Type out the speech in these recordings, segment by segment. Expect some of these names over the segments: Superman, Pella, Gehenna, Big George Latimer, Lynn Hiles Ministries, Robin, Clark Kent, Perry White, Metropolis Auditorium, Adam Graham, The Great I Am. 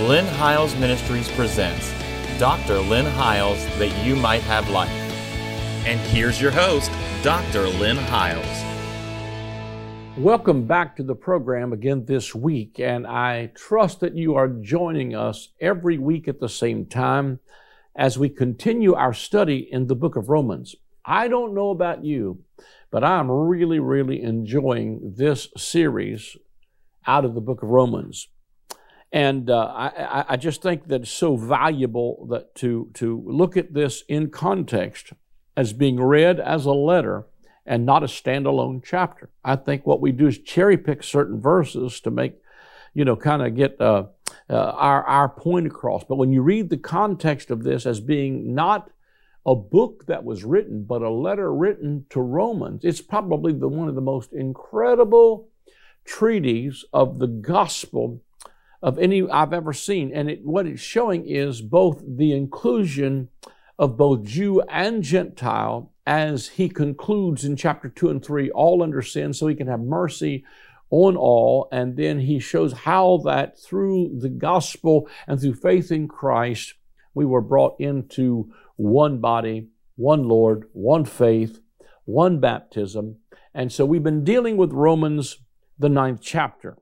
Lynn Hiles Ministries presents Dr. Lynn Hiles, That You Might Have Life. And here's your host, Dr. Lynn Hiles. Welcome back to the program again this week, and I trust that you are joining us every week at the same time as we continue our study in the book of Romans. I don't know about you, but I'm really enjoying this series out of the book of Romans. And I just think that it's so valuable that to look at this in context as being read as a letter and not a standalone chapter. I think what we do is cherry pick certain verses to make, you know, kind of get our point across. But when you read the context of this as being not a book that was written, but a letter written to Romans, it's probably one of the most incredible treatises of the gospel of any I've ever seen. And what it's showing is both the inclusion of both Jew and Gentile, as he concludes in chapter 2 and 3, all under sin, so he can have mercy on all. And then he shows how that through the gospel and through faith in Christ, we were brought into one body, one Lord, one faith, one baptism. And so we've been dealing with Romans, the 9th chapter.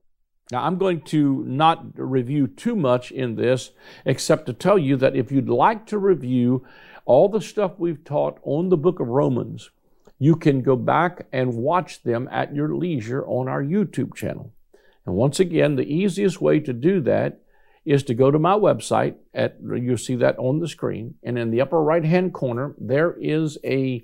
Now, I'm going to not review too much in this, except to tell you that if you'd like to review all the stuff we've taught on the book of Romans, you can go back and watch them at your leisure on our YouTube channel. And once again, the easiest way to do that is to go to my website. You'll see that on the screen. And in the upper right-hand corner, there is an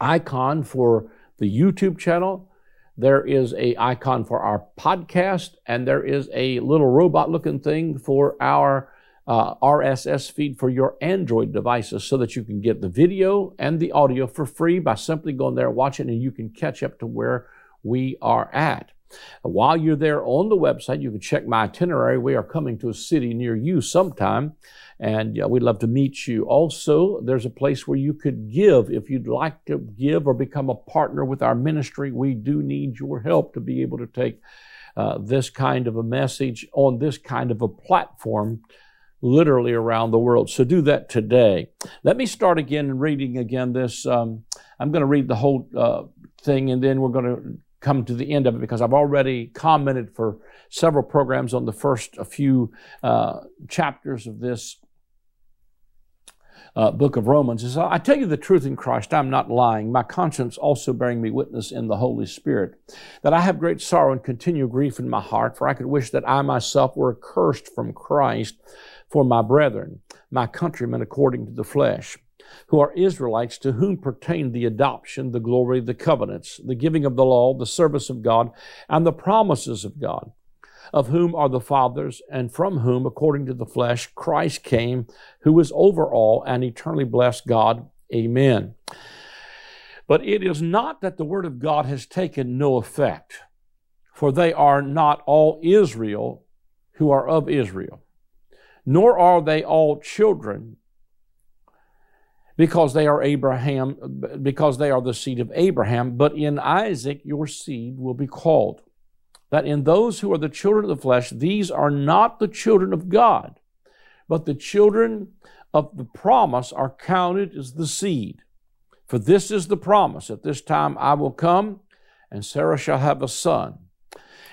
icon for the YouTube channel. There is an icon for our podcast, and there is a little robot-looking thing for our RSS feed for your Android devices, so that you can get the video and the audio for free by simply going there and watching, and you can catch up to where we are at. While you're there on the website, you can check my itinerary. We are coming to a city near you sometime, and we'd love to meet you. Also, there's a place where you could give if you'd like to give or become a partner with our ministry. We do need your help to be able to take this kind of a message on this kind of a platform literally around the world. So do that today. Let me start again reading again this. I'm going to read the whole thing, and then we're going to come to the end of it, because I've already commented for several programs on the first few chapters of this book of Romans. It says, I tell you the truth in Christ, I'm not lying, my conscience also bearing me witness in the Holy Spirit, that I have great sorrow and continual grief in my heart, for I could wish that I myself were accursed from Christ for my brethren, my countrymen according to the flesh, who are Israelites, to whom pertain the adoption, the glory, the covenants, the giving of the law, the service of God, and the promises of God, of whom are the fathers, and from whom, according to the flesh, Christ came, who is over all and eternally blessed God. Amen. But it is not that the word of God has taken no effect, for they are not all Israel who are of Israel, nor are they all children, because they are the seed of Abraham, but in Isaac your seed will be called. That in those who are the children of the flesh, these are not the children of God, but the children of the promise are counted as the seed. For this is the promise, at this time I will come, and Sarah shall have a son.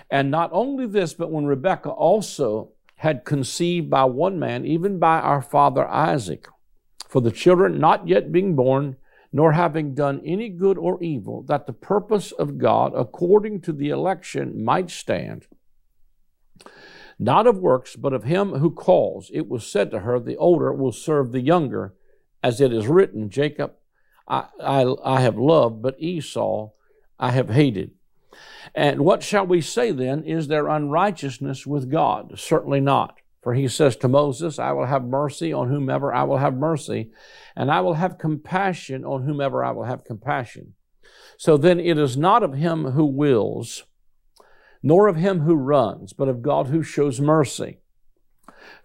And not only this, but when Rebekah also had conceived by one man, even by our father Isaac, for the children not yet being born, nor having done any good or evil, that the purpose of God according to the election might stand, not of works, but of him who calls. It was said to her, the older will serve the younger, as it is written, Jacob I have loved, but Esau I have hated. And what shall we say then? Is there unrighteousness with God? Certainly not. For he says to Moses, I will have mercy on whomever I will have mercy, and I will have compassion on whomever I will have compassion. So then it is not of him who wills, nor of him who runs, but of God who shows mercy.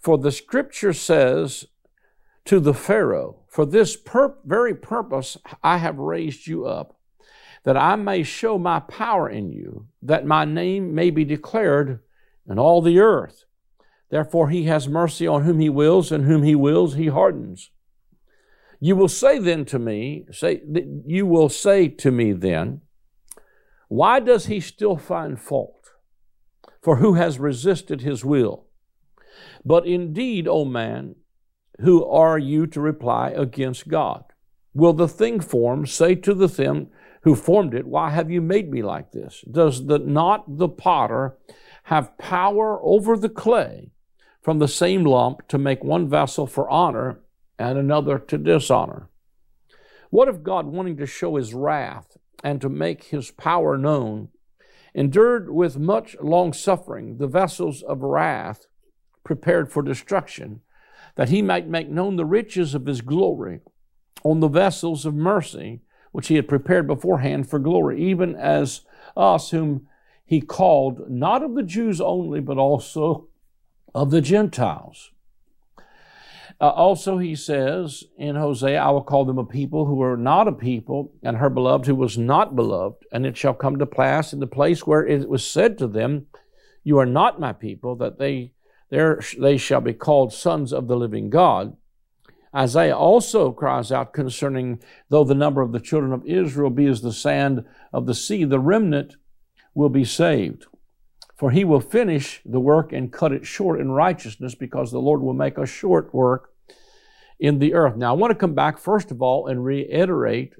For the scripture says to the Pharaoh, for this very purpose I have raised you up, that I may show my power in you, that my name may be declared in all the earth. Therefore he has mercy on whom he wills, and whom he wills he hardens. You will say to me then, why does he still find fault? For who has resisted his will? But indeed, O man, who are you to reply against God? Will the thing formed say to the thing who formed it, why have you made me like this? Does not the potter have power over the clay from the same lump to make one vessel for honor and another to dishonor? What if God, wanting to show his wrath and to make his power known, endured with much long-suffering the vessels of wrath prepared for destruction, that he might make known the riches of his glory on the vessels of mercy, which he had prepared beforehand for glory, even as us whom he called, not of the Jews only, but also of the Gentiles. Also, he says in Hosea, I will call them a people who are not a people, and her beloved who was not beloved. And it shall come to pass in the place where it was said to them, you are not my people, that they shall be called sons of the living God. Isaiah also cries out concerning, though the number of the children of Israel be as the sand of the sea, the remnant will be saved. For he will finish the work and cut it short in righteousness, because the Lord will make a short work in the earth. Now, I want to come back, first of all, and reiterate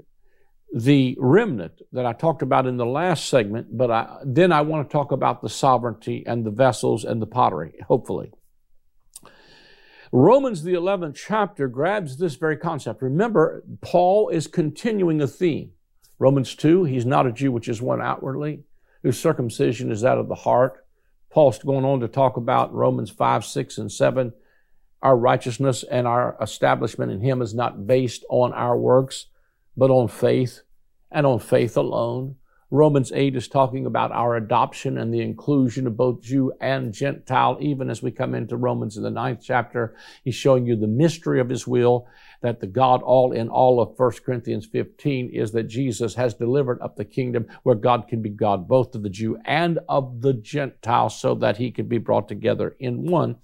the remnant that I talked about in the last segment, but then I want to talk about the sovereignty and the vessels and the pottery, hopefully. Romans, the 11th chapter, grabs this very concept. Remember, Paul is continuing a theme. Romans 2, he's not a Jew, which is one outwardly, whose circumcision is that of the heart. Paul's going on to talk about Romans 5, 6, and 7. Our righteousness and our establishment in him is not based on our works, but on faith, and on faith alone. Romans 8 is talking about our adoption and the inclusion of both Jew and Gentile. Even as we come into Romans in the 9th chapter, he's showing you the mystery of his will, that the God all in all of 1 Corinthians 15 is that Jesus has delivered up the kingdom where God can be God, both of the Jew and of the Gentile, so that he could be brought together in one,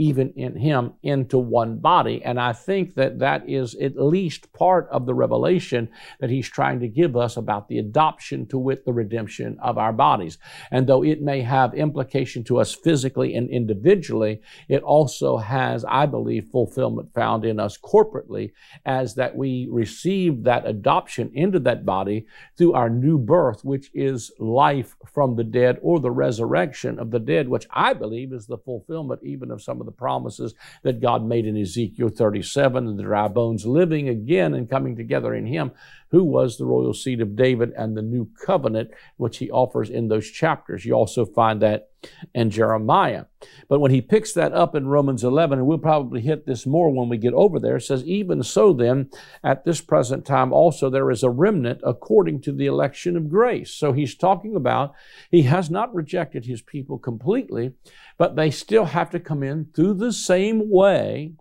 even in him, into one body. And I think that is at least part of the revelation that he's trying to give us about the adoption, to wit, the redemption of our bodies. And though it may have implication to us physically and individually, it also has, I believe, fulfillment found in us corporately, as that we receive that adoption into that body through our new birth, which is life from the dead, or the resurrection of the dead, which I believe is the fulfillment even of some of the promises that God made in Ezekiel 37, and the dry bones living again and coming together in him, who was the royal seed of David and the new covenant, which he offers in those chapters. You also find that in Jeremiah. But when he picks that up in Romans 11, and we'll probably hit this more when we get over there, it says, even so then, at this present time also there is a remnant according to the election of grace. So he's talking about, he has not rejected his people completely, but they still have to come in through the same way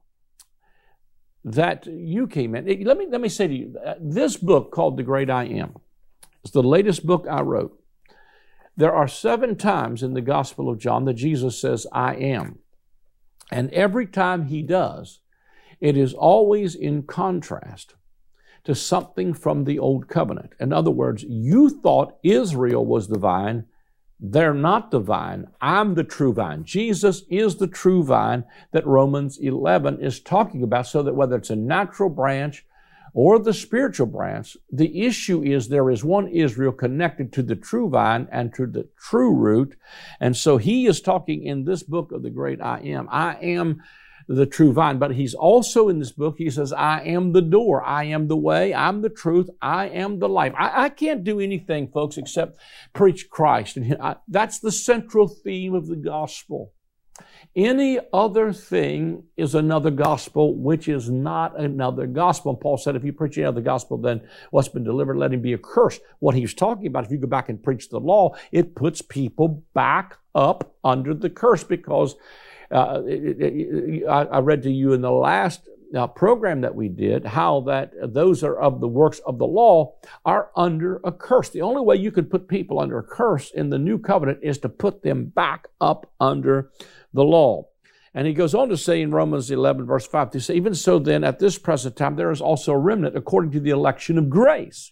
that you came in. Let me say to you, this book called The Great I Am, it's the latest book I wrote. There are 7 times in the Gospel of John that Jesus says, I am. And every time he does, it is always in contrast to something from the Old Covenant. In other words, you thought Israel was the vine. They're not the vine. I'm the true vine. Jesus is the true vine that Romans 11 is talking about, so that whether it's a natural branch or the spiritual branch, the issue is there is one Israel connected to the true vine and to the true root. And so he is talking in this book of The Great I Am. I am the true vine, but he's also in this book, he says, I am the door, I am the way, I'm the truth, I am the life. I can't do anything, folks, except preach Christ. And that's the central theme of the gospel. Any other thing is another gospel, which is not another gospel. And Paul said, if you preach any other gospel than what's been delivered, let him be accursed. What he was talking about, if you go back and preach the law, it puts people back up under the curse, because I read to you in the last program that we did, how that those are of the works of the law are under a curse. The only way you could put people under a curse in the new covenant is to put them back up under the law. And he goes on to say in Romans 11, verse 5, to say, even so then, at this present time, there is also a remnant according to the election of grace.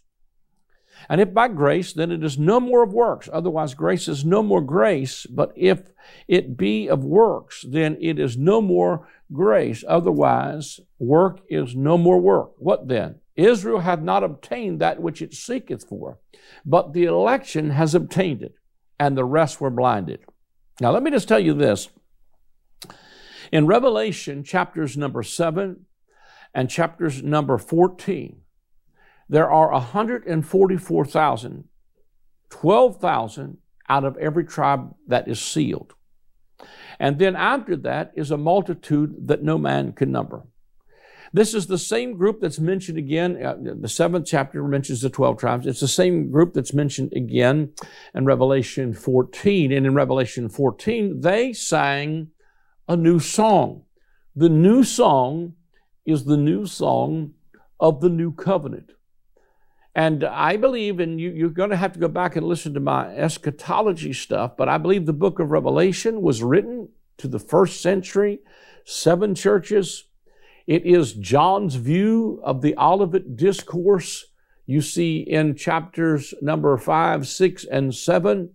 And if by grace, then it is no more of works. Otherwise, grace is no more grace. But if it be of works, then it is no more grace. Otherwise, work is no more work. What then? Israel hath not obtained that which it seeketh for, but the election has obtained it, and the rest were blinded. Now, let me just tell you this. In Revelation chapters number 7 and chapters number 14, there are 144,000, 12,000 out of every tribe that is sealed. And then after that is a multitude that no man can number. This is the same group that's mentioned again. The 7th chapter mentions the 12 tribes. It's the same group that's mentioned again in Revelation 14. And in Revelation 14, they sang a new song. The new song is the new song of the new covenant. And I believe, and you're going to have to go back and listen to my eschatology stuff, but I believe the book of Revelation was written to the first century, 7 churches. It is John's view of the Olivet Discourse. You see in chapters number 5, 6, and 7,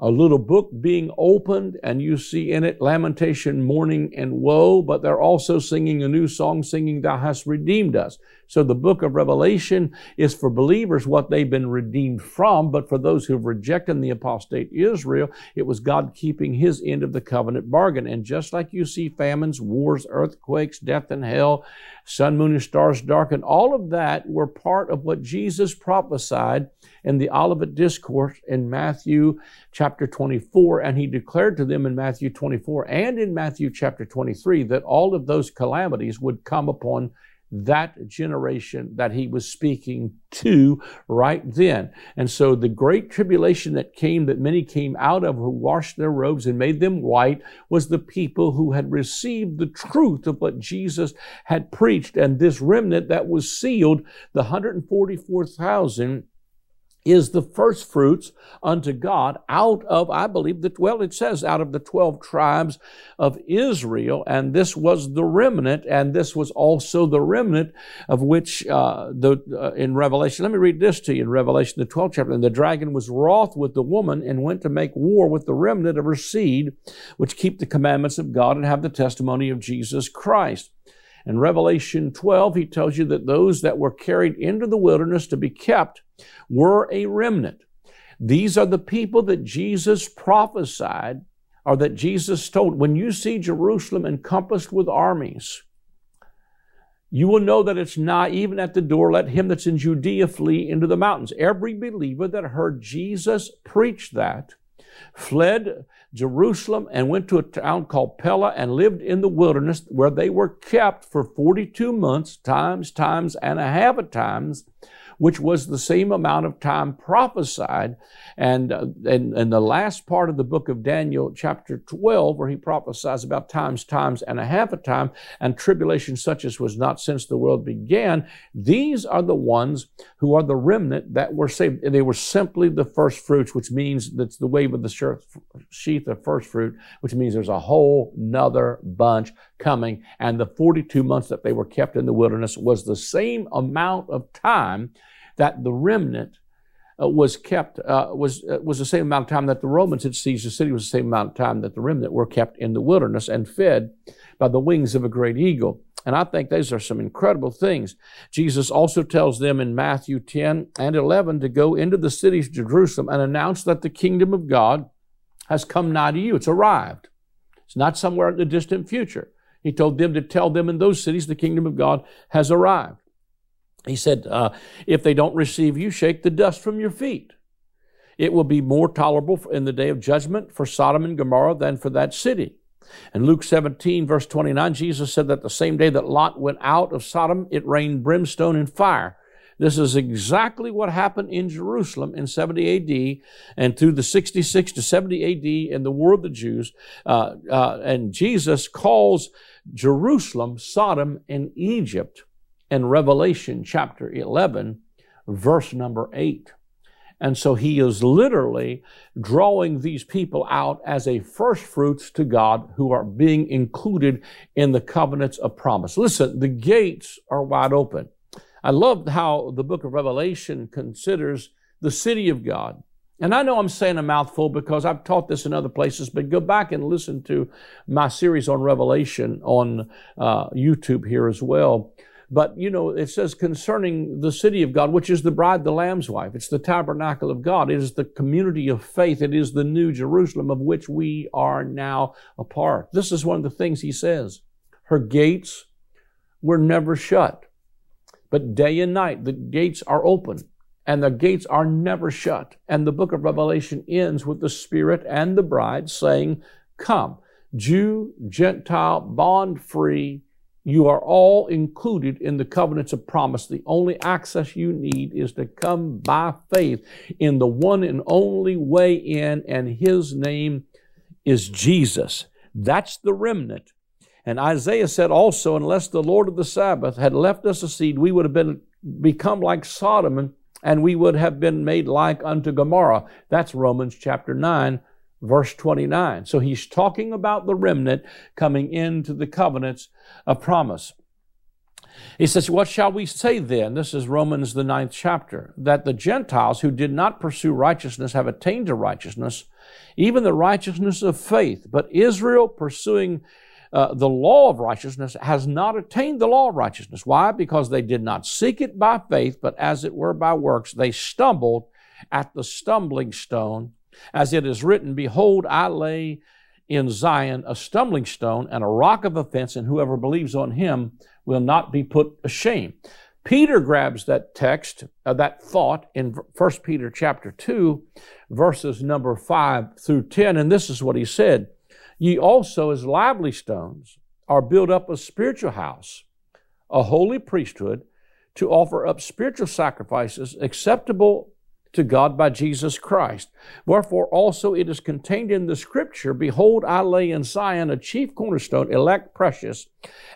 a little book being opened, and you see in it lamentation, mourning, and woe, but they're also singing a new song, singing, Thou hast redeemed us. So the book of Revelation is for believers what they've been redeemed from, but for those who've rejected the apostate Israel, it was God keeping his end of the covenant bargain. And just like you see famines, wars, earthquakes, death and hell, sun, moon, and stars darkened, all of that were part of what Jesus prophesied in the Olivet Discourse in Matthew chapter 24, and he declared to them in Matthew 24 and in Matthew chapter 23 that all of those calamities would come upon that generation that he was speaking to right then. And so the great tribulation that came, that many came out of, who washed their robes and made them white, was the people who had received the truth of what Jesus had preached. And this remnant that was sealed, the 144,000, is the first fruits unto God out of, I believe, that, well, it says out of the 12 tribes of Israel, and this was the remnant, and this was also the remnant of which in Revelation, let me read this to you in Revelation, the 12th chapter, and the dragon was wroth with the woman and went to make war with the remnant of her seed, which keep the commandments of God and have the testimony of Jesus Christ. In Revelation 12, he tells you that those that were carried into the wilderness to be kept were a remnant. These are the people that Jesus prophesied, or that Jesus told. When you see Jerusalem encompassed with armies, you will know that it's nigh, even at the door, let him that's in Judea flee into the mountains. Every believer that heard Jesus preach that fled Jerusalem and went to a town called Pella and lived in the wilderness, where they were kept for 42 months, times and a half, which was the same amount of time prophesied. And in the last part of the book of Daniel, chapter 12, where he prophesies about times and a half, and tribulation such as was not since the world began, these are the ones who are the remnant that were saved. And they were simply the first fruits, which means that's the wave of the sheath of first fruit, which means there's a whole nother bunch coming. And the 42 months that they were kept in the wilderness was the same amount of time that the remnant was kept, was the same amount of time that the Romans had seized the city, was the same amount of time that the remnant were kept in the wilderness and fed by the wings of a great eagle. And I think those are some incredible things. Jesus also tells them in Matthew 10 and 11 to go into the cities of Jerusalem and announce that the kingdom of God has come nigh to you. It's arrived. It's not somewhere in the distant future. He told them to tell them in those cities the kingdom of God has arrived. He said, if they don't receive you, shake the dust from your feet. It will be more tolerable in the day of judgment for Sodom and Gomorrah than for that city. In Luke 17, verse 29, Jesus said that the same day that Lot went out of Sodom, it rained brimstone and fire. This is exactly what happened in Jerusalem in 70 AD and through the 66 to 70 AD in the war of the Jews. And Jesus calls Jerusalem Sodom and Egypt in Revelation chapter 11, verse number 8. And so he is literally drawing these people out as a first fruits to God who are being included in the covenants of promise. Listen, the gates are wide open. I love how the book of Revelation considers the city of God. And I know I'm saying a mouthful because I've taught this in other places, but go back and listen to my series on Revelation on YouTube here as well. But, you know, it says concerning the city of God, which is the bride, the Lamb's wife. It's the tabernacle of God. It is the community of faith. It is the new Jerusalem of which we are now a part. This is one of the things he says. Her gates were never shut, but day and night the gates are open. And the gates are never shut. And the book of Revelation ends with the Spirit and the bride saying, come, Jew, Gentile, bond free, you are all included in the covenants of promise. The only access you need is to come by faith in the one and only way in, and his name is Jesus. That's the remnant. And Isaiah said also, unless the Lord of the Sabbath had left us a seed, we would have become like Sodom, and we would have been made like unto Gomorrah. That's Romans chapter 9, verse 29. So he's talking about the remnant coming into the covenants of promise. He says, what shall we say then? This is Romans the 9th chapter, that the Gentiles who did not pursue righteousness have attained to righteousness, even the righteousness of faith. But Israel pursuing the law of righteousness has not attained the law of righteousness. Why? Because they did not seek it by faith, but as it were by works. They stumbled at the stumbling stone. As it is written, behold, I lay in Zion a stumbling stone and a rock of offense, and whoever believes on him will not be put ashamed. Peter grabs that text, that thought in 1 Peter chapter 2, verses number 5 through 10, and this is what he said. Ye also as lively stones are built up a spiritual house, a holy priesthood, to offer up spiritual sacrifices acceptable to God by Jesus Christ. Wherefore also it is contained in the scripture, behold, I lay in Zion a chief cornerstone, elect, precious,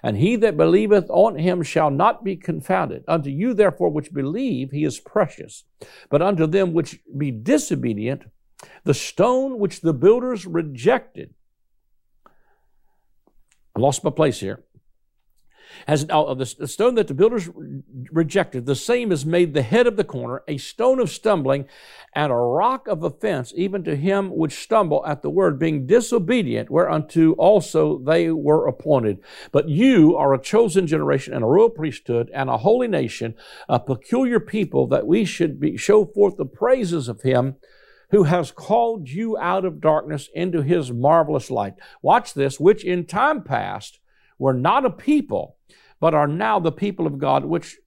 and he that believeth on him shall not be confounded. Unto you therefore which believe he is precious, but unto them which be disobedient, the stone which the builders rejected, I lost my place here. The stone that the builders rejected, the same is made the head of the corner, a stone of stumbling and a rock of offense, even to him which stumble at the word, being disobedient, whereunto also they were appointed. But you are a chosen generation and a royal priesthood and a holy nation, a peculiar people, that we should show forth the praises of him who has called you out of darkness into his marvelous light. Watch this, which in time past were not a people, but are now the people of God, which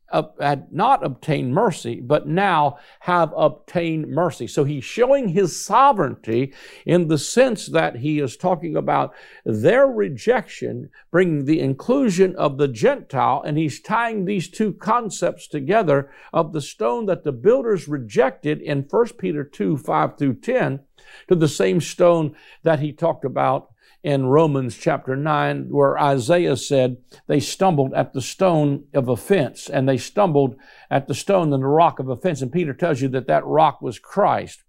had not obtained mercy, but now have obtained mercy. So he's showing his sovereignty in the sense that he is talking about their rejection, bringing the inclusion of the Gentile, and he's tying these two concepts together of the stone that the builders rejected in 1 Peter 2, 5 through 10, to the same stone that he talked about in Romans chapter 9, where Isaiah said they stumbled at the stone of offense, and they stumbled at the stone and the rock of offense. And Peter tells you that that rock was Christ.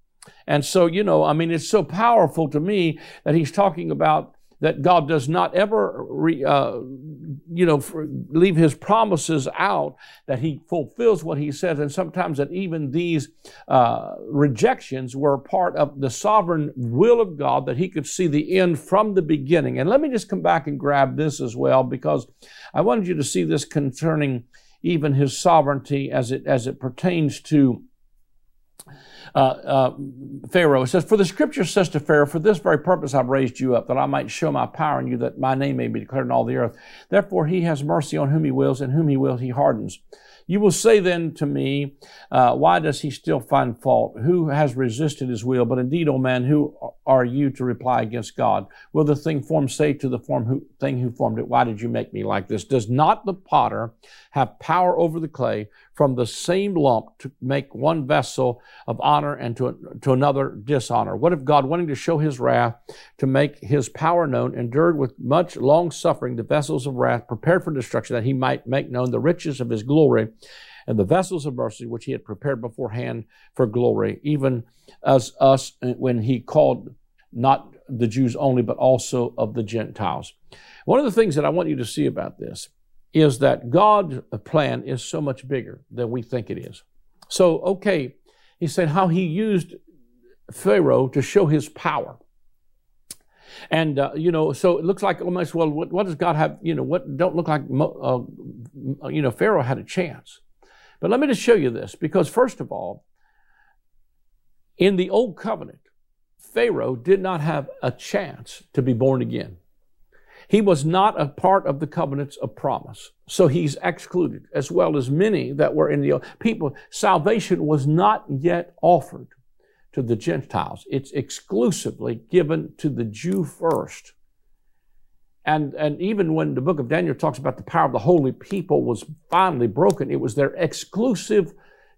And so, you know, I mean, it's so powerful to me that he's talking about that God does not ever, leave his promises out, that he fulfills what he says, and sometimes that even these rejections were part of the sovereign will of God, that he could see the end from the beginning. And let me just come back and grab this as well, because I wanted you to see this concerning even his sovereignty as it pertains to Pharaoh. It says, for the scripture says to Pharaoh, for this very purpose I've raised you up, that I might show my power in you, that my name may be declared in all the earth. Therefore he has mercy on whom he wills, and whom he wills he hardens. You will say then to me, why does he still find fault? Who has resisted his will? But indeed, O man, who are you to reply against God? Will the thing formed say to the thing who formed it, why did you make me like this? Does not the potter have power over the clay from the same lump to make one vessel of honor and to another dishonor? What if God, wanting to show his wrath, to make his power known, endured with much long suffering the vessels of wrath prepared for destruction, that he might make known the riches of his glory and the vessels of mercy which he had prepared beforehand for glory, even as us when he called not the Jews only, but also of the Gentiles. One of the things that I want you to see about this is that God's plan is so much bigger than we think it is. So, okay, he said how he used Pharaoh to show his power. And, so it looks like almost, well, what does God have, what don't look like, Pharaoh had a chance. But let me just show you this, because first of all, in the Old Covenant, Pharaoh did not have a chance to be born again. He was not a part of the covenants of promise. So he's excluded, as well as many that were in the Old. People, salvation was not yet offered to the Gentiles. It's exclusively given to the Jew first. And even when the book of Daniel talks about the power of the holy people was finally broken, it was their exclusive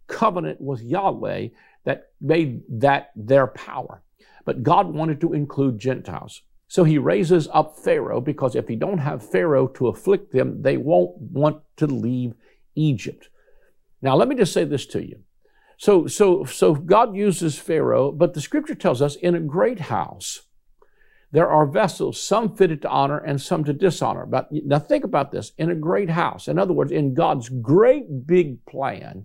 covenant with Yahweh that made that their power. But God wanted to include Gentiles. So he raises up Pharaoh, because if he don't have Pharaoh to afflict them, they won't want to leave Egypt. Now, let me just say this to you. So God uses Pharaoh, but the scripture tells us in a great house, there are vessels, some fitted to honor and some to dishonor. But now think about this, in a great house, in other words, in God's great big plan,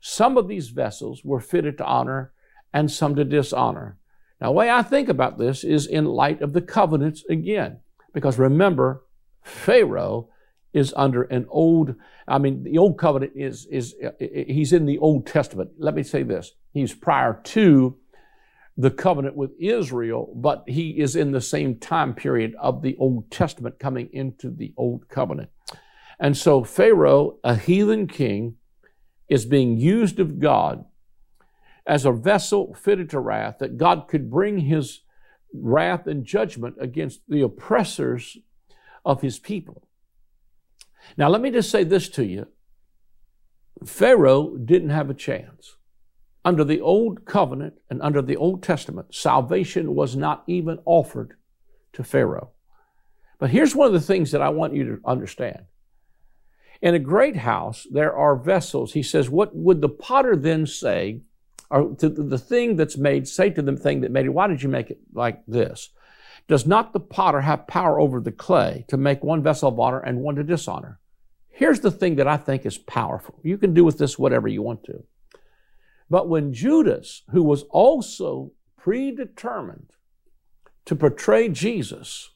some of these vessels were fitted to honor and some to dishonor. Now, the way I think about this is in light of the covenants again, because remember, Pharaoh is under an old, the old covenant he's in the Old Testament. Let me say this, he's prior to the covenant with Israel, but he is in the same time period of the Old Testament coming into the Old Covenant. And so Pharaoh, a heathen king, is being used of God as a vessel fitted to wrath, that God could bring his wrath and judgment against the oppressors of his people. Now, let me just say this to you. Pharaoh didn't have a chance. Under the Old Covenant and under the Old Testament, salvation was not even offered to Pharaoh. But here's one of the things that I want you to understand. In a great house, there are vessels. He says, what would the potter then say, or to the thing that's made, say to the thing that made it, why did you make it like this? Does not the potter have power over the clay to make one vessel of honor and one to dishonor? Here's the thing that I think is powerful. You can do with this whatever you want to. But when Judas, who was also predetermined to betrayed Jesus,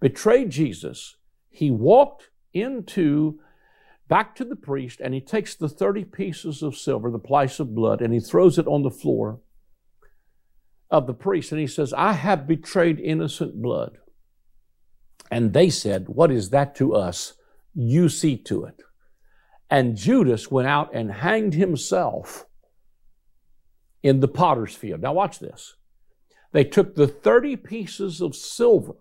he walked back to the priest, and he takes the 30 pieces of silver, the price of blood, and he throws it on the floor of the priest, and he says, I have betrayed innocent blood. And they said, what is that to us? You see to it. And Judas went out and hanged himself in the potter's field. Now watch this. They took the 30 pieces of silver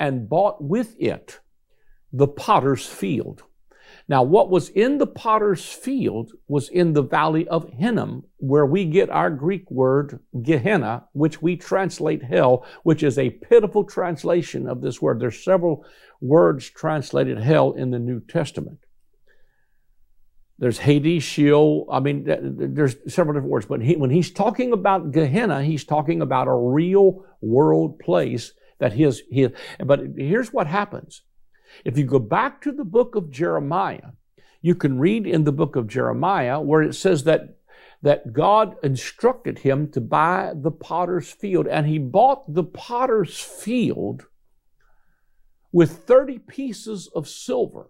and bought with it the potter's field. Now what was in the potter's field was in the valley of Hinnom, where we get our Greek word Gehenna, which we translate hell, which is a pitiful translation of this word. There's several words translated hell in the New Testament. There's Hades, Sheol, there's several different words, but when he's talking about Gehenna, he's talking about a real world place that but here's what happens. If you go back to the book of Jeremiah, you can read in the book of Jeremiah where it says that God instructed him to buy the potter's field, and he bought the potter's field with 30 pieces of silver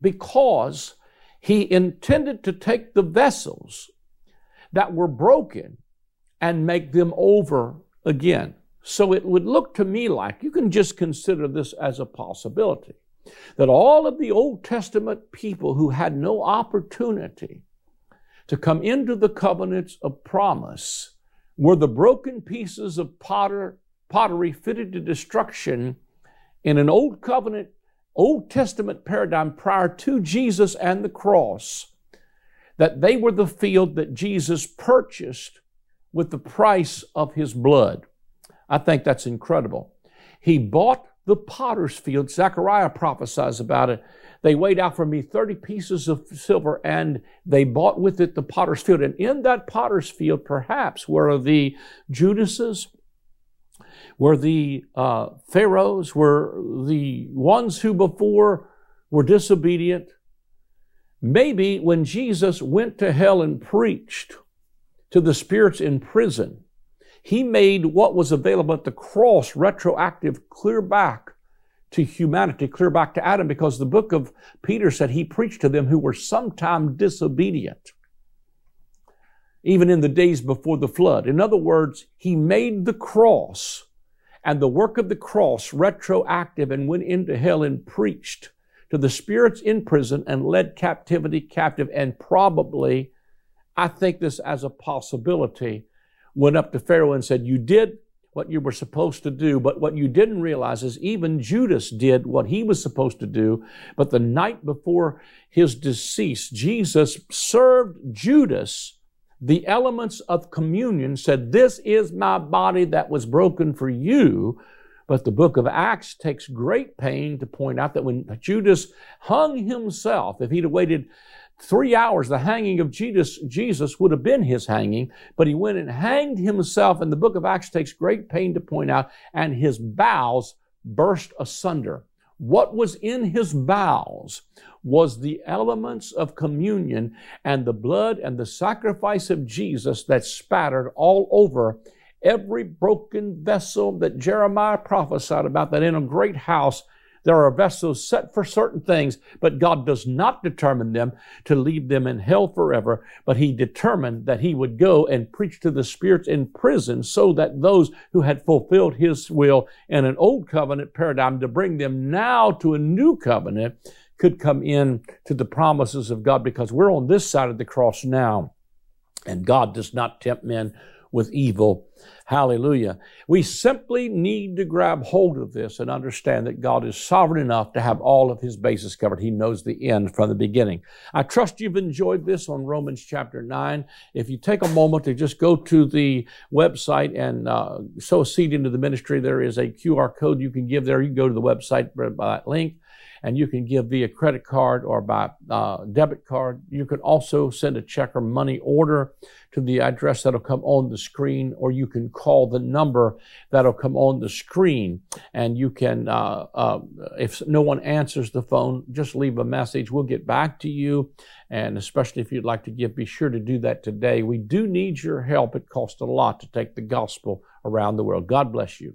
because he intended to take the vessels that were broken and make them over again. So it would look to me like, you can just consider this as a possibility, that all of the Old Testament people who had no opportunity to come into the covenants of promise were the broken pieces of pottery fitted to destruction in an Old Covenant, Old Testament paradigm prior to Jesus and the cross, that they were the field that Jesus purchased with the price of his blood. I think that's incredible. He bought the potter's field. Zechariah prophesies about it. They weighed out for me 30 pieces of silver, and they bought with it the potter's field. And in that potter's field, perhaps, were the Judases, were the Pharaohs, were the ones who before were disobedient. Maybe when Jesus went to hell and preached to the spirits in prison, he made what was available at the cross retroactive, clear back to humanity, clear back to Adam, because the book of Peter said he preached to them who were sometime disobedient, even in the days before the flood. In other words, he made the cross and the work of the cross retroactive and went into hell and preached to the spirits in prison and led captivity captive, and probably, I think this as a possibility, went up to Pharaoh and said, you did what you were supposed to do, but what you didn't realize is even Judas did what he was supposed to do, but the night before his decease, Jesus served Judas the elements of communion, said, this is my body that was broken for you. But the book of Acts takes great pain to point out that when Judas hung himself, if he'd have waited 3 hours, the hanging of Jesus would have been his hanging, but he went and hanged himself, and the book of Acts takes great pain to point out, and his bowels burst asunder. What was in his bowels was the elements of communion and the blood and the sacrifice of Jesus that spattered all over every broken vessel that Jeremiah prophesied about, that in a great house there are vessels set for certain things, but God does not determine them to leave them in hell forever, but he determined that he would go and preach to the spirits in prison so that those who had fulfilled his will in an old covenant paradigm, to bring them now to a new covenant, could come in to the promises of God, because we're on this side of the cross now, and God does not tempt men with evil. Hallelujah. We simply need to grab hold of this and understand that God is sovereign enough to have all of his bases covered. He knows the end from the beginning. I trust you've enjoyed this on Romans chapter 9. If you take a moment to just go to the website and sow a seed into the ministry, there is a QR code you can give there. You can go to the website by that link, and you can give via credit card or by debit card. You can also send a check or money order to the address that'll come on the screen, or you can call the number that'll come on the screen. And you can, if no one answers the phone, just leave a message. We'll get back to you. And especially if you'd like to give, be sure to do that today. We do need your help. It costs a lot to take the gospel around the world. God bless you.